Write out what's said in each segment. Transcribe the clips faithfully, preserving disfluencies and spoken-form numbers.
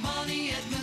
money at Menards.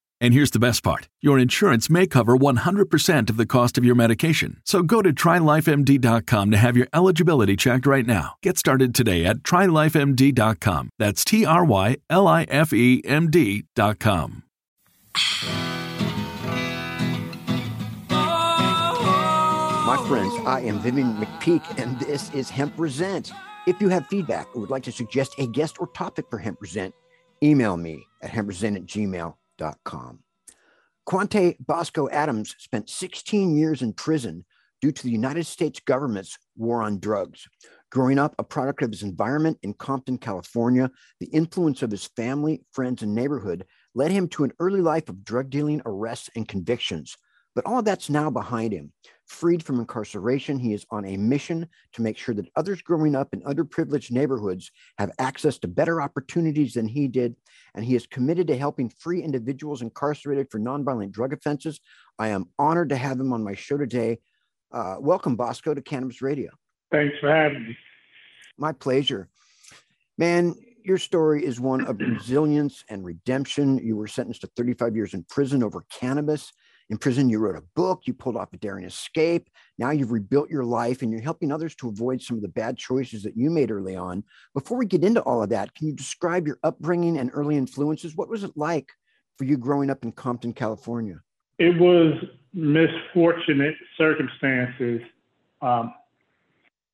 And here's the best part. Your insurance may cover one hundred percent of the cost of your medication. So go to try life M D dot com to have your eligibility checked right now. Get started today at try life M D dot com. That's T R Y L I F E M D dot com. My friends, I am Vivian McPeak, and this is Hempresent. If you have feedback or would like to suggest a guest or topic for Hempresent, email me at hempresent at gmail dot com. Quawntay Bosco Adams spent sixteen years in prison due to the United States government's war on drugs. Growing up a product of his environment in Compton, California, the influence of his family, friends, and neighborhood led him to an early life of drug dealing, arrests, and convictions. But all that's now behind him. Freed from incarceration, he is on a mission to make sure that others growing up in underprivileged neighborhoods have access to better opportunities than he did, and he is committed to helping free individuals incarcerated for nonviolent drug offenses. I am honored to have him on my show today. Uh, welcome, Bosco, to Cannabis Radio. Thanks for having me. My pleasure. Man, your story is one of resilience and redemption. You were sentenced to thirty-five years in prison over cannabis. In prison, you wrote a book, you pulled off a daring escape. Now you've rebuilt your life and you're helping others to avoid some of the bad choices that you made early on. Before we get into all of that, can you describe your upbringing and early influences? What was it like for you growing up in Compton, California? It was misfortunate circumstances, um,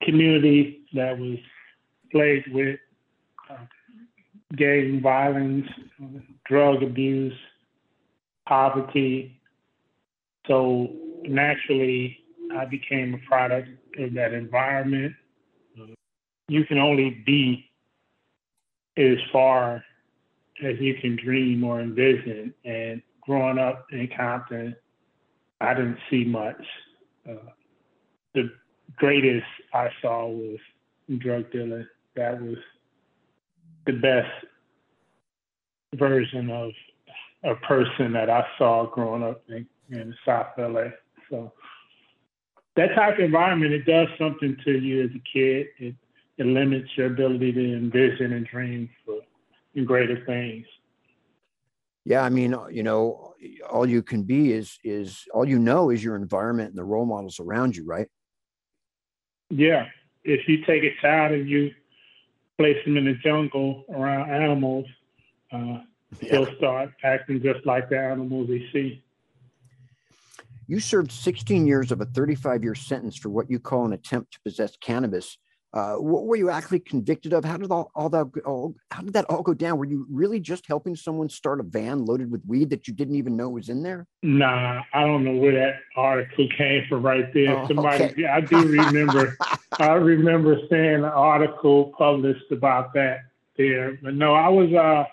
community that was plagued with uh, gang violence, drug abuse, poverty. So naturally, I became a product of that environment. You can only be as far as you can dream or envision. And growing up in Compton, I didn't see much. Uh, the greatest I saw was drug dealing. That was the best version of a person that I saw growing up in in South L A. So that type of environment, it does something to you as a kid. It, it limits your ability to envision and dream for greater things. Yeah, I mean, you know, all you can be is, is all you know is your environment and the role models around you, right? Yeah. If you take a child and you place them in the jungle around animals, uh, yeah. they'll start acting just like the animals they see. You served sixteen years of a thirty-five year sentence for what you call an attempt to possess cannabis. Uh, what were you actually convicted of? How did all, all that all, how did that all go down? Were you really just helping someone start a van loaded with weed that you didn't even know was in there? Nah, I don't know where that article came from right there. Oh, Somebody, okay. I do remember, I remember seeing an article published about that there. But no, I was uh,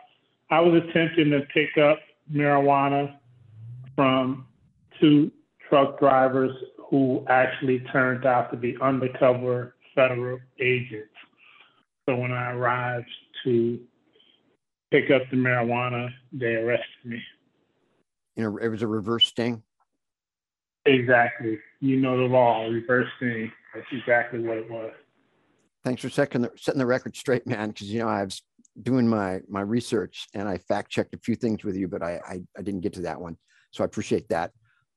I was attempting to pick up marijuana from two truck drivers who actually turned out to be undercover federal agents. So when I arrived to pick up the marijuana, they arrested me. You know, it was a reverse sting? Exactly. You know the law, reverse sting. That's exactly what it was. Thanks for setting the, setting the record straight, man, because, you know, I've doing my my research and I fact checked a few things with you, but I, I, I didn't get to that one. So I appreciate that.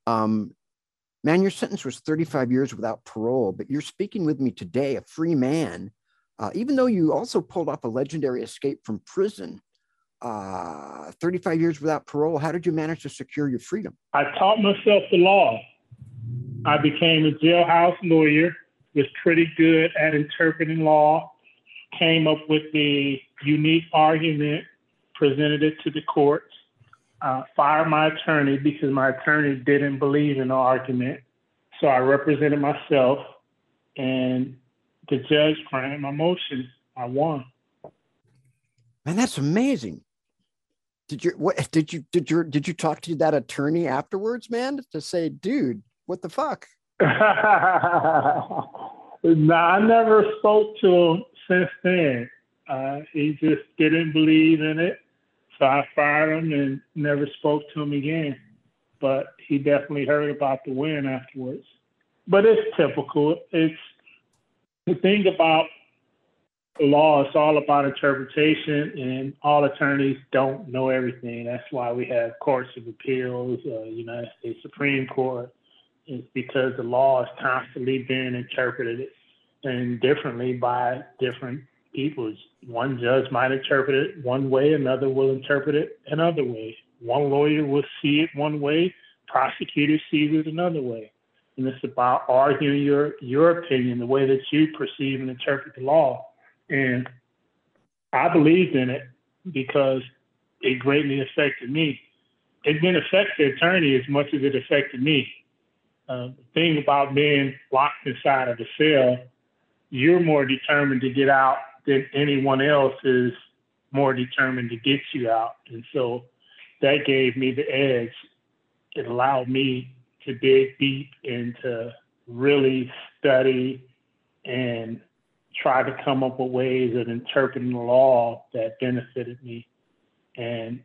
Um, man, your sentence was thirty-five years without parole, but you're speaking with me today, a free man, uh, even though you also pulled off a legendary escape from prison. Uh, thirty-five years without parole. How did you manage to secure your freedom? I taught myself the law. I became a jailhouse lawyer, was pretty good at interpreting law, came up with the unique argument, presented it to the courts, uh, fired my attorney because my attorney didn't believe in the argument. So I represented myself and the judge granted my motion. I won. Man, that's amazing. Did you, what, did you, did you, did you talk to that attorney afterwards, man, to say, dude, what the fuck? No, I never spoke to him since then. Uh, he just didn't believe in it. So I fired him and never spoke to him again. But he definitely heard about the win afterwards. But it's typical. It's the thing about law, it's all about interpretation, and all attorneys don't know everything. That's why we have courts of appeals, uh, United States Supreme Court. It's because the law is constantly being interpreted and differently by different people. One judge might interpret it one way, another will interpret it another way. One lawyer will see it one way, prosecutor sees it another way. And it's about arguing your, your opinion, the way that you perceive and interpret the law. And I believed in it because it greatly affected me. It didn't affect the attorney as much as it affected me. Uh, the thing about being locked inside of a cell, you're more determined to get out than anyone else is more determined to get you out. And so that gave me the edge. It allowed me to dig deep and to really study and try to come up with ways of interpreting the law that benefited me. And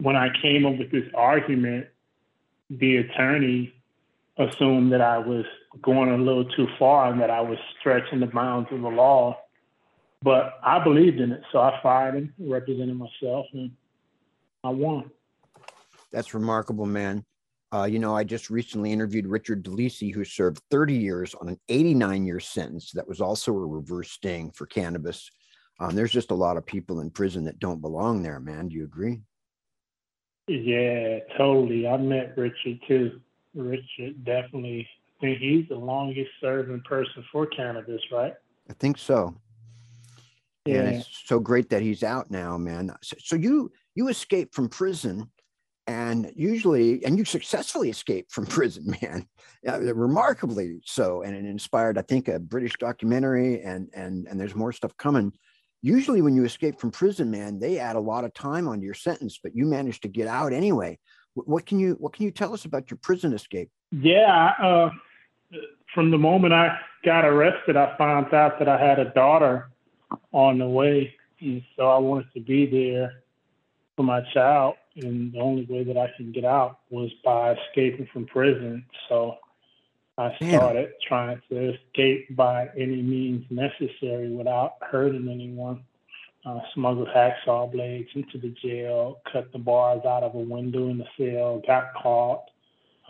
when I came up with this argument, the attorney assumed that I was going a little too far and that I was stretching the bounds of the law, but I believed in it. So I fired him, represented myself, and I won. That's remarkable, man. Uh, you know, I just recently interviewed Richard DeLisi, who served thirty years on an eighty-nine year sentence that was also a reverse sting for cannabis. Um, there's just a lot of people in prison that don't belong there, man. Do you agree? Yeah, totally. I met Richard too. Richard definitely, I think he's the longest serving person for cannabis, right? I think so. Yeah. And it's so great that he's out now, man. So, so you, you escaped from prison. And usually, and you successfully escaped from prison, man, uh, remarkably so. And it inspired, I think, a British documentary and, and, and there's more stuff coming. Usually when you escape from prison, man, they add a lot of time onto your sentence, but you managed to get out anyway. What can you, what can you tell us about your prison escape? Yeah. Uh, from the moment I got arrested, I found out that I had a daughter on the way. And so I wanted to be there for my child. And the only way that I could get out was by escaping from prison. So I started yeah. trying to escape by any means necessary without hurting anyone. Uh, smuggled hacksaw blades into the jail, cut the bars out of a window in the cell, got caught,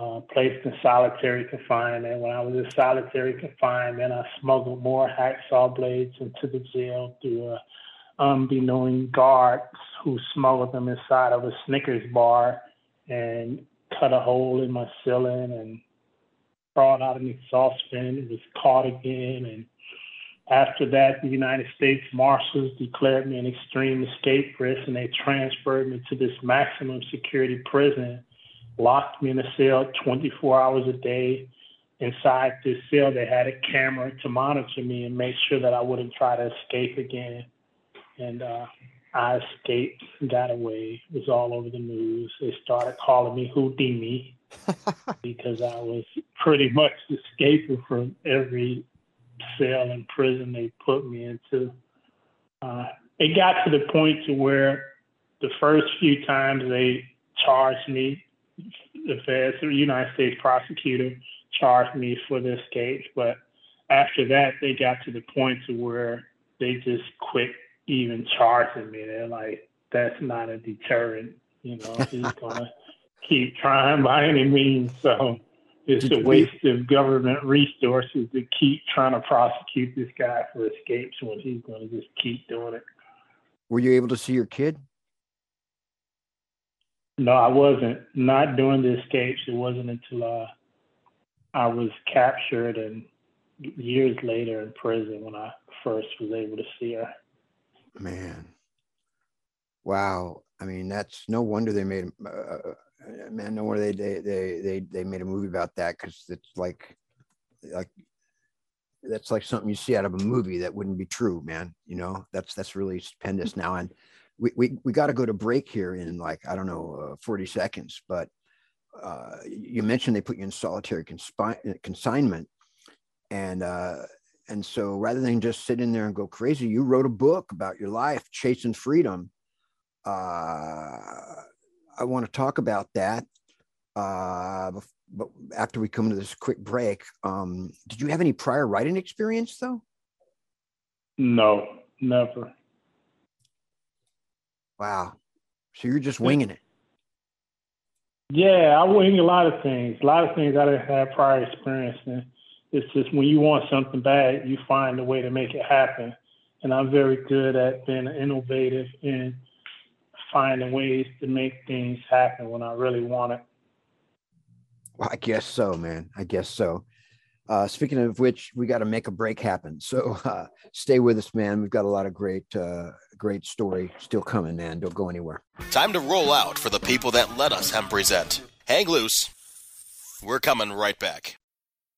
uh, placed in solitary confinement. When I was in solitary confinement, I smuggled more hacksaw blades into the jail through a unbeknown guards who smuggled them inside of a Snickers bar and cut a hole in my ceiling and brought out an exhaust fan. It was caught again. And after that, the United States Marshals declared me an extreme escape risk and they transferred me to this maximum security prison, locked me in a cell twenty-four hours a day. Inside this cell, they had a camera to monitor me and make sure that I wouldn't try to escape again. And uh, I escaped, got away. It was all over the news. They started calling me Houdini because I was pretty much escaping from every cell and prison they put me into. Uh, it got to the point to where the first few times they charged me, the feds, the United States prosecutor charged me for the escape. But after that, they got to the point to where they just quit even charging me. They're like, that's not a deterrent. You know, he's going to keep trying by any means. So it's a waste of government resources to keep trying to prosecute this guy for escapes when he's going to just keep doing it. Were you able to see your kid? No, I wasn't. Not during the escapes. It wasn't until uh, I was captured and years later in prison when I first was able to see her. Man. Wow. I mean, that's no wonder they made, uh, man, no wonder they, they, they, they, they made a movie about that. Cause it's like, like, that's like something you see out of a movie that wouldn't be true, man. You know, that's, that's really stupendous now. And we, we, we got to go to break here in like, I don't know, uh, forty seconds, but uh, you mentioned they put you in solitary conspi- consignment. And, uh, and so rather than just sit in there and go crazy, you wrote a book about your life, Chasin Freedom. Uh, I want to talk about that. Uh, but after we come to this quick break, um, did you have any prior writing experience though? No, never. Wow. So you're just winging it. Yeah, I wing a lot of things. A lot of things I didn't have prior experience in. It's just when you want something bad, you find a way to make it happen. And I'm very good at being innovative and finding ways to make things happen when I really want it. Well, I guess so, man. I guess so. Uh, speaking of which, we got to make a break happen. So uh, stay with us, man. We've got a lot of great, uh, great story still coming, man. Don't go anywhere. Time to roll out for the people that let us Hempresent. Hang loose. We're coming right back.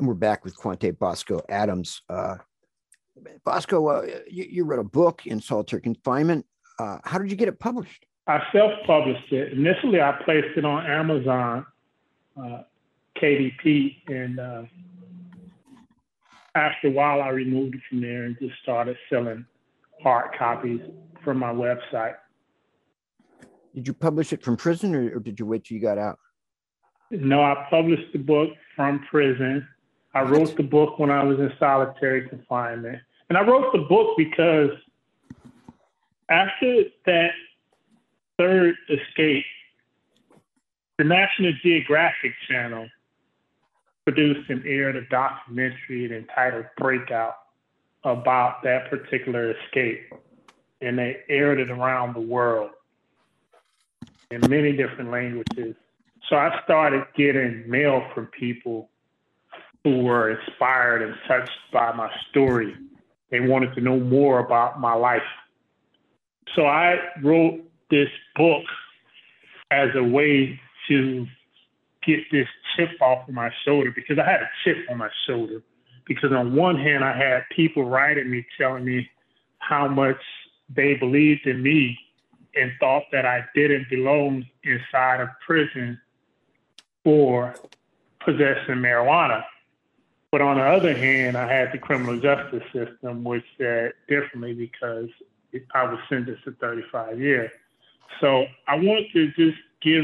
And we're back with Quawntay Bosco Adams. Uh, Bosco, uh, you, you wrote a book in solitary confinement. Uh, how did you get it published? I self-published it. Initially, I placed it on Amazon, uh, K D P, and uh, after a while, I removed it from there and just started selling hard copies from my website. Did you publish it from prison, or, or did you wait till you got out? No, I published the book from prison. I wrote the book when I was in solitary confinement. And I wrote the book because after that third escape, the National Geographic Channel produced and aired a documentary entitled Breakout about that particular escape. And they aired it around the world in many different languages. So I started getting mail from people who were inspired and touched by my story. They wanted to know more about my life. So I wrote this book as a way to get this chip off of my shoulder, because I had a chip on my shoulder. Because on one hand, I had people writing me, telling me how much they believed in me and thought that I didn't belong inside of prison for possessing marijuana. But on the other hand, I had the criminal justice system, which said differently because I was sentenced to thirty-five years. So I wanted to just give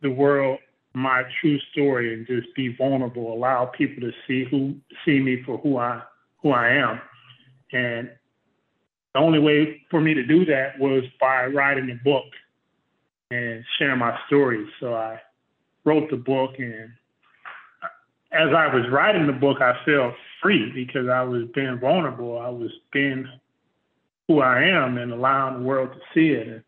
the world my true story and just be vulnerable, allow people to see who see me for who I who I am. And the only way for me to do that was by writing a book and sharing my story. So I wrote the book, and as I was writing the book, I felt free because I was being vulnerable. I was being who I am and allowing the world to see it. And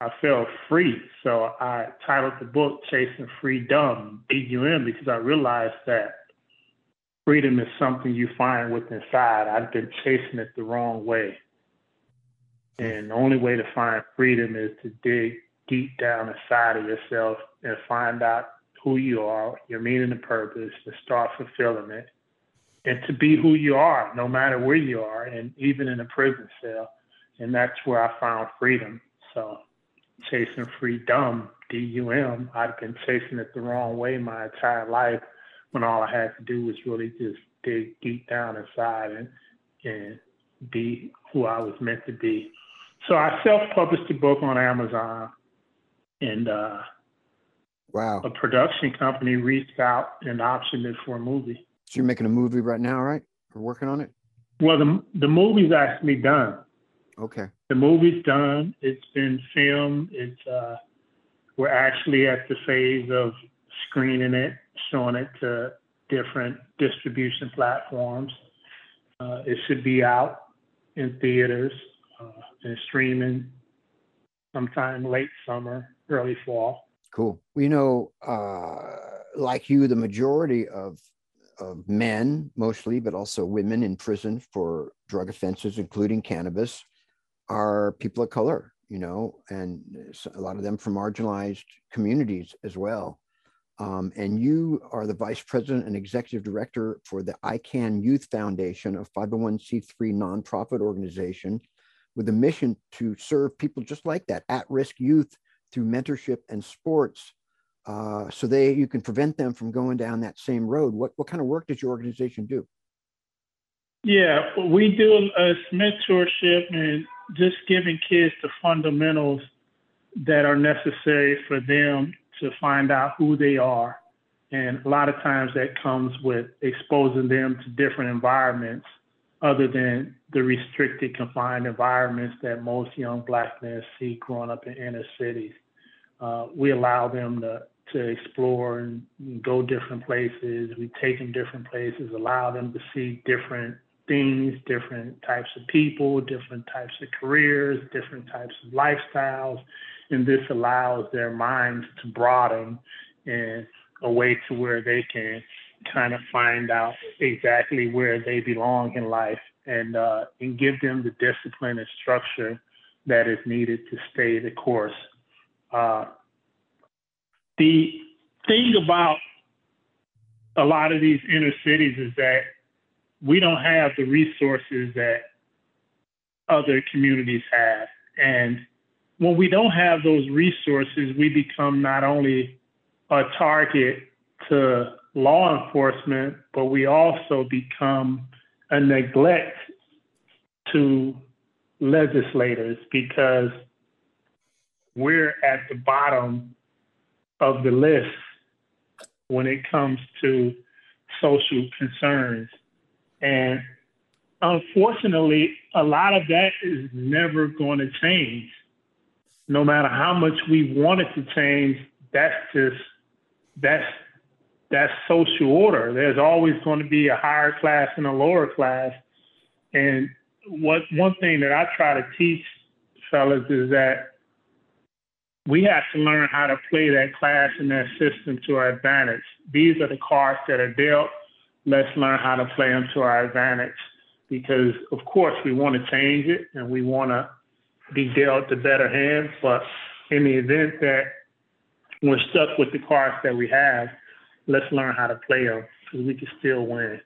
I felt free. So I titled the book Chasin Freedom, B U M, because I realized that freedom is something you find within inside. I've been chasing it the wrong way. And the only way to find freedom is to dig deep down inside of yourself and find out who you are, your meaning and purpose, and start fulfilling it. And to be who you are, no matter where you are, and even in a prison cell. And that's where I found freedom. So Chasin Freedom, D U M, I've been chasing it the wrong way my entire life when all I had to do was really just dig deep down inside and, and be who I was meant to be. So I self-published the book on Amazon, and uh, wow, a production company reached out and optioned it for a movie. So you're making a movie right now, right? Or working on it? Well, the the movie's actually done. Okay. The movie's done. It's been filmed. It's uh, we're actually at the phase of screening it, showing it to different distribution platforms. Uh, it should be out in theaters uh, and streaming sometime late summer, early fall. Cool. You know, uh, like you, the majority of of men, mostly, but also women in prison for drug offenses, including cannabis, are people of color, you know, and a lot of them from marginalized communities as well. Um, and you are the vice president and executive director for the I-C A N Youth Foundation, a five oh one c three nonprofit organization with a mission to serve people just like that, at-risk youth, through mentorship and sports. Uh, so they, you can prevent them from going down that same road. What what kind of work does your organization do? Yeah, we do uh, mentorship and just giving kids the fundamentals that are necessary for them to find out who they are. And a lot of times that comes with exposing them to different environments other than the restricted, confined environments that most young Black men see growing up in inner cities. Uh, we allow them to, to explore and go different places. We take them different places, allow them to see different things, different types of people, different types of careers, different types of lifestyles. And this allows their minds to broaden in a way to where they can kind of find out exactly where they belong in life, and uh, and give them the discipline and structure that is needed to stay the course. Uh, the thing about a lot of these inner cities is that we don't have the resources that other communities have. And when we don't have those resources, we become not only a target to law enforcement, but we also become a neglect to legislators, because we're at the bottom of the list when it comes to social concerns. And unfortunately, a lot of that is never going to change. No matter how much we want it to change, that's just, that's, that's social order. There's always going to be a higher class and a lower class. And what one thing that I try to teach fellas is that we have to learn how to play that class and that system to our advantage. These are the cards that are dealt. Let's learn how to play them to our advantage, because, of course, we want to change it and we want to be dealt the better hand. But in the event that we're stuck with the cards that we have, let's learn how to play them, because we can still win.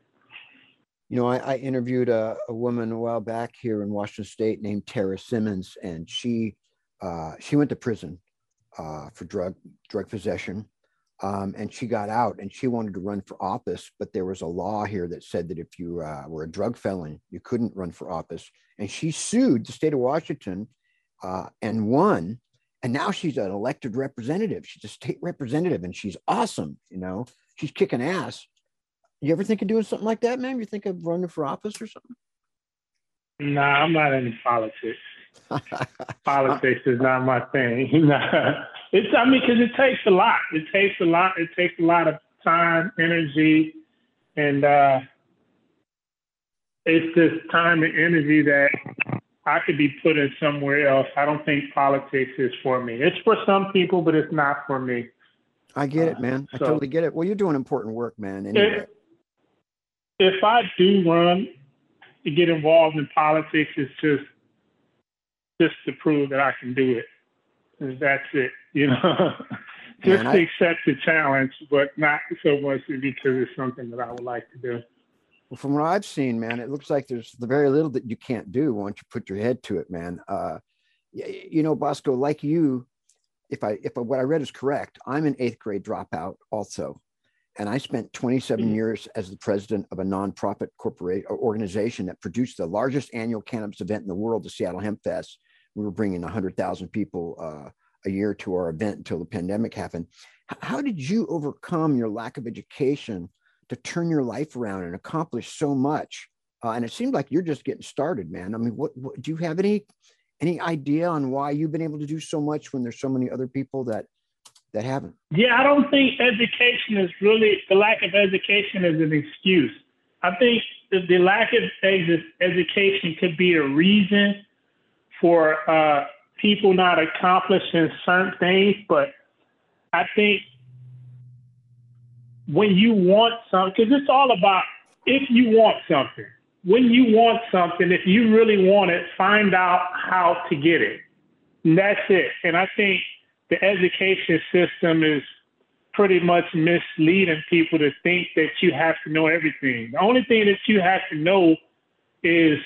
You know, I, I interviewed a, a woman a while back here in Washington State named Tara Simmons, and she uh, she went to prison uh, for drug drug possession. Um, and she got out and she wanted to run for office, but there was a law here that said that if you uh, were a drug felon, you couldn't run for office. And she sued the state of Washington uh, and won. And now she's an elected representative. She's a state representative, and she's awesome. You know, she's kicking ass. You ever think of doing something like that, man? You think of running for office or something? No, nah, I'm not into politics. Politics is not my thing. It's, I mean, because it takes a lot. It takes a lot. It takes a lot of time, energy, and uh, it's this time and energy that I could be put in somewhere else. I don't think politics is for me. It's for some people, but it's not for me. I get it, man. I so, totally get it. Well, you're doing important work, man. Anyway. If, if I do run to get involved in politics, it's just just to prove that I can do it. That's it, you know. Just man, I, to accept the challenge, but not so much because it's something that I would like to do. Well, from what I've seen, man, it looks like there's the very little that you can't do once you put your head to it, man. Uh, you know, Bosco, like you, if I if I, what I read is correct, I'm an eighth grade dropout also, and I spent twenty-seven mm-hmm. years as the president of a nonprofit corporation or organization that produced the largest annual cannabis event in the world, the Seattle Hemp Fest. We were bringing one hundred thousand people uh, a year to our event until the pandemic happened. H- how did you overcome your lack of education to turn your life around and accomplish so much? Uh, and it seemed like you're just getting started, man. I mean, what, what do you have any any idea on why you've been able to do so much when there's so many other people that that haven't? Yeah, I don't think education is really, the lack of education is an excuse. I think that the lack of education could be a reason for uh, people not accomplishing certain things, but I think when you want something, because it's all about if you want something. When you want something, if you really want it, find out how to get it. And that's it. And I think the education system is pretty much misleading people to think that you have to know everything. The only thing that you have to know is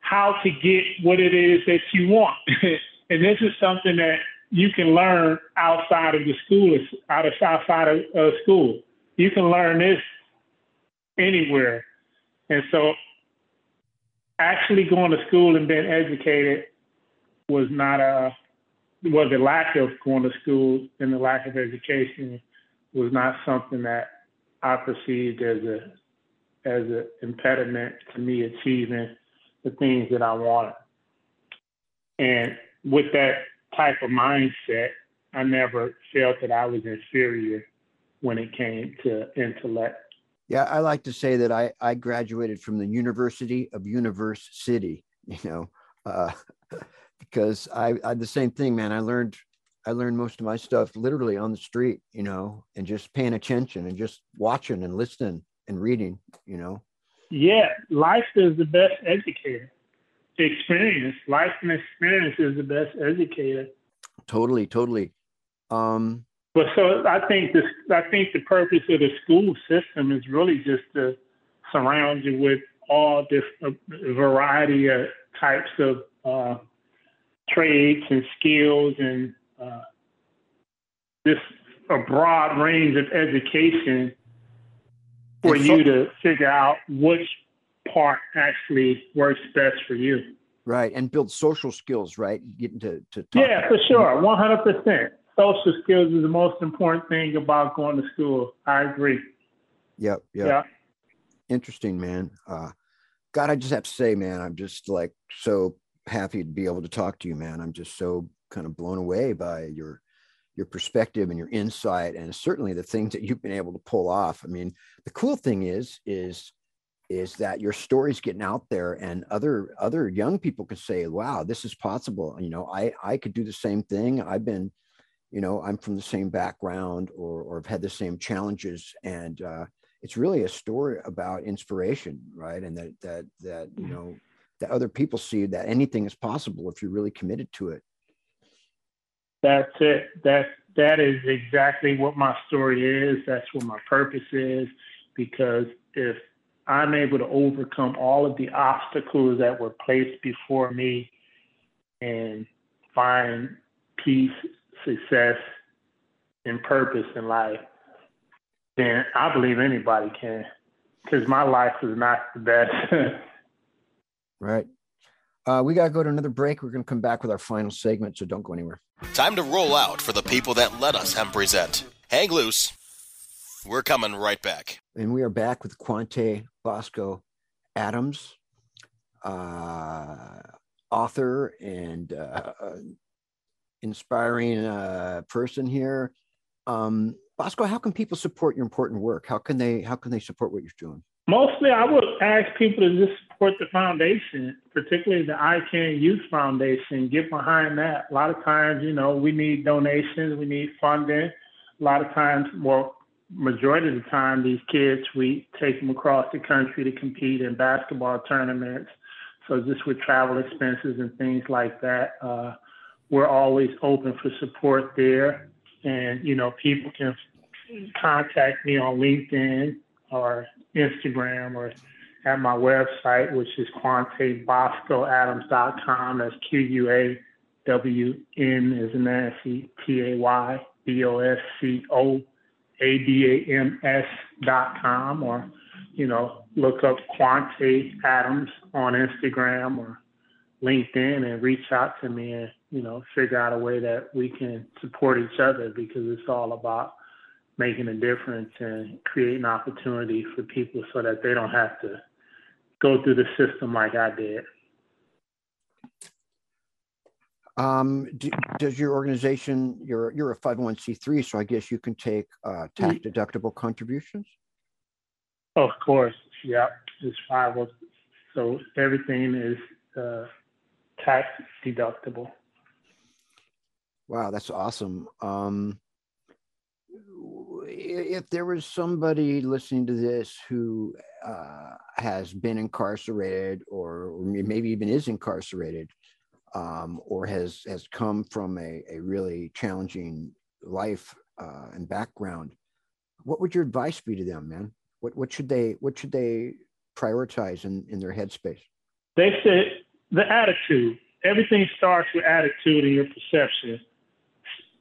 how to get what it is that you want. And this is something that you can learn outside of the school, out of, outside of uh, school. You can learn this anywhere. And so actually going to school and being educated was not a, was the lack of going to school and the lack of education was not something that I perceived as a, as an impediment to me achieving the things that I wanted. And with that type of mindset, I never felt that I was inferior when it came to intellect. Yeah, I like to say that I, I graduated from the University of Universe City, you know, uh, because I, I the same thing, man. I learned I learned most of my stuff literally on the street, you know, and just paying attention and just watching and listening and reading, you know. Yeah, life is the best educator. Experience, life and experience is the best educator. Totally, totally. Um, But so I think this. I think the purpose of the school system is really just to surround you with all different variety of types of uh, trades and skills, and uh, this a broad range of education for so- you to figure out which part actually works best for you. Right, and build social skills. Right, getting to to talk yeah, for sure, one hundred percent. Social skills is the most important thing about going to school. I agree. Yep. Yep. Yeah. Interesting, man. Uh, God, I just have to say, man, I'm just like so happy to be able to talk to you, man. I'm just so kind of blown away by your your perspective and your insight, and certainly the things that you've been able to pull off. I mean, the cool thing is, is, is that your story's getting out there, and other other young people can say, "Wow, this is possible." You know, I I could do the same thing. I've been. You know, I'm from the same background, or, or have had the same challenges, and uh, it's really a story about inspiration, right? And that that that you know that other people see that anything is possible if you're really committed to it. That's it. That that is exactly what my story is. That's what my purpose is. Because if I'm able to overcome all of the obstacles that were placed before me, and find peace, success, and purpose in life, then I believe anybody can, because my life is not the best. Right. Uh, we got to go to another break. We're going to come back with our final segment, so don't go anywhere. Time to roll out for the people that let us Hempresent. Hang loose. We're coming right back. And we are back with Quawntay Bosco Adams, uh, author and uh, inspiring uh, person here. Um, Bosco, how can people support your important work? How can they, how can they support what you're doing? Mostly I would ask people to just support the foundation, particularly the I CAN Youth Foundation. Get behind that. A lot of times, you know, we need donations, we need funding. A lot of times, well, majority of the time, these kids, we take them across the country to compete in basketball tournaments. So just with travel expenses and things like that, uh, we're always open for support there. And, you know, people can contact me on LinkedIn or Instagram or at my website, which is Quawntay Bosco Adams dot com. That's Q U A W N as in Nancy, T A Y B O S C O A D A M S dot com, or, you know, look up Quawntay Adams on Instagram or LinkedIn and reach out to me and, you know, figure out a way that we can support each other, because it's all about making a difference and creating opportunity for people so that they don't have to go through the system like I did. Um, do, does your organization, you're, you're a five oh one c three, so I guess you can take uh, tax-deductible contributions? Of course, yeah. It's five oh one. So everything is uh, tax-deductible. Wow, that's awesome. Um, if there was somebody listening to this who uh, has been incarcerated, or, or maybe even is incarcerated, um, or has, has come from a, a really challenging life uh, and background, what would your advice be to them, man? What, what should they, what should they prioritize in, in their headspace? They said the attitude. Everything starts with attitude and your perception.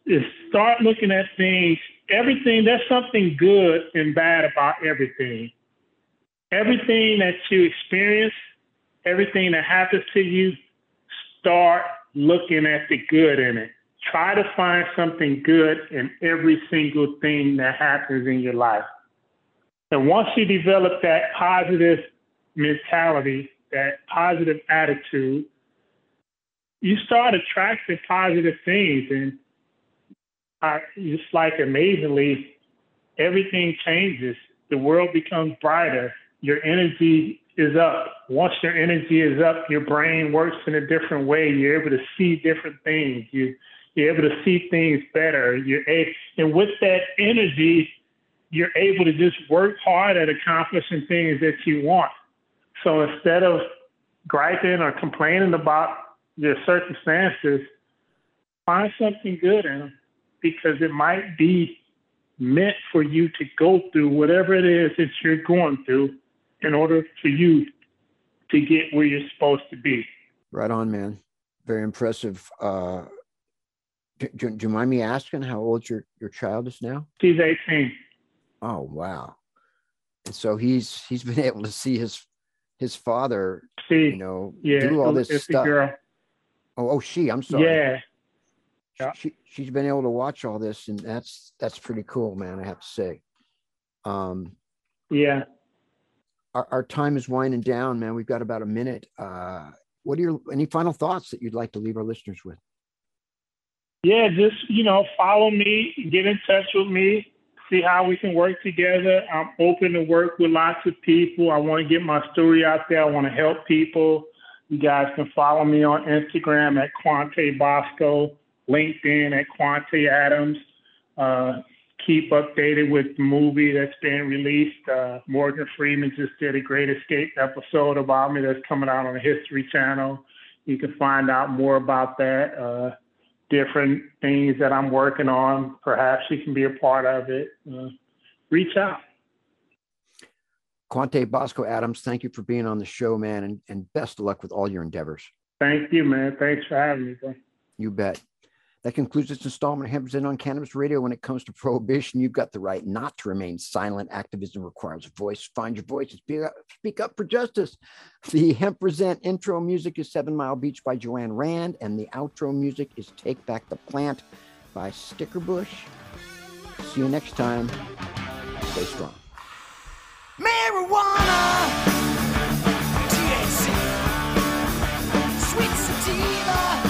Is start looking at things, everything, there's something good and bad about everything. Everything that you experience, everything that happens to you, start looking at the good in it. Try to find something good in every single thing that happens in your life. And once you develop that positive mentality, that positive attitude, you start attracting positive things. And I, just like amazingly, everything changes. The world becomes brighter. Your energy is up. Once your energy is up, your brain works in a different way. You're able to see different things. You, you're able to see things better. You're a, and with that energy, you're able to just work hard at accomplishing things that you want. So instead of griping or complaining about your circumstances, find something good in them, because it might be meant for you to go through whatever it is that you're going through in order for you to get where you're supposed to be. Right on, man. Very impressive. Uh, do, do, do you mind me asking how old your, your child is now? He's eighteen. Oh, wow. And so he's he's been able to see his his father, see, you know, yeah, do all this it's stuff. A girl. Oh, oh, she, I'm sorry. Yeah. Yeah. She, she's been able to watch all this, and that's that's pretty cool, man, I have to say. Um, yeah. Our, our time is winding down, man. We've got about a minute. Uh, what are your, any final thoughts that you'd like to leave our listeners with? Yeah, just, you know, follow me, get in touch with me, see how we can work together. I'm open to work with lots of people. I want to get my story out there. I want to help people. You guys can follow me on Instagram at Quawntay Bosco, LinkedIn at Quawntay Adams. Uh, keep updated with the movie that's being released. Uh, Morgan Freeman just did a Great Escape episode about me that's coming out on the History Channel. You can find out more about that, uh, different things that I'm working on. Perhaps you can be a part of it. Uh, reach out. Quawntay Bosco Adams, thank you for being on the show, man, and, and best of luck with all your endeavors. Thank you, man. Thanks for having me, bro. You bet. That concludes this installment of Hempresent on Cannabis Radio. When it comes to prohibition, you've got the right not to remain silent. Activism requires a voice. Find your voice and speak up, speak up for justice. The Hempresent intro music is Seven Mile Beach by Joanne Rand, and the outro music is Take Back the Plant by Sticker Bush. See you next time. Stay strong. Marijuana! T H C! Sweet sativa!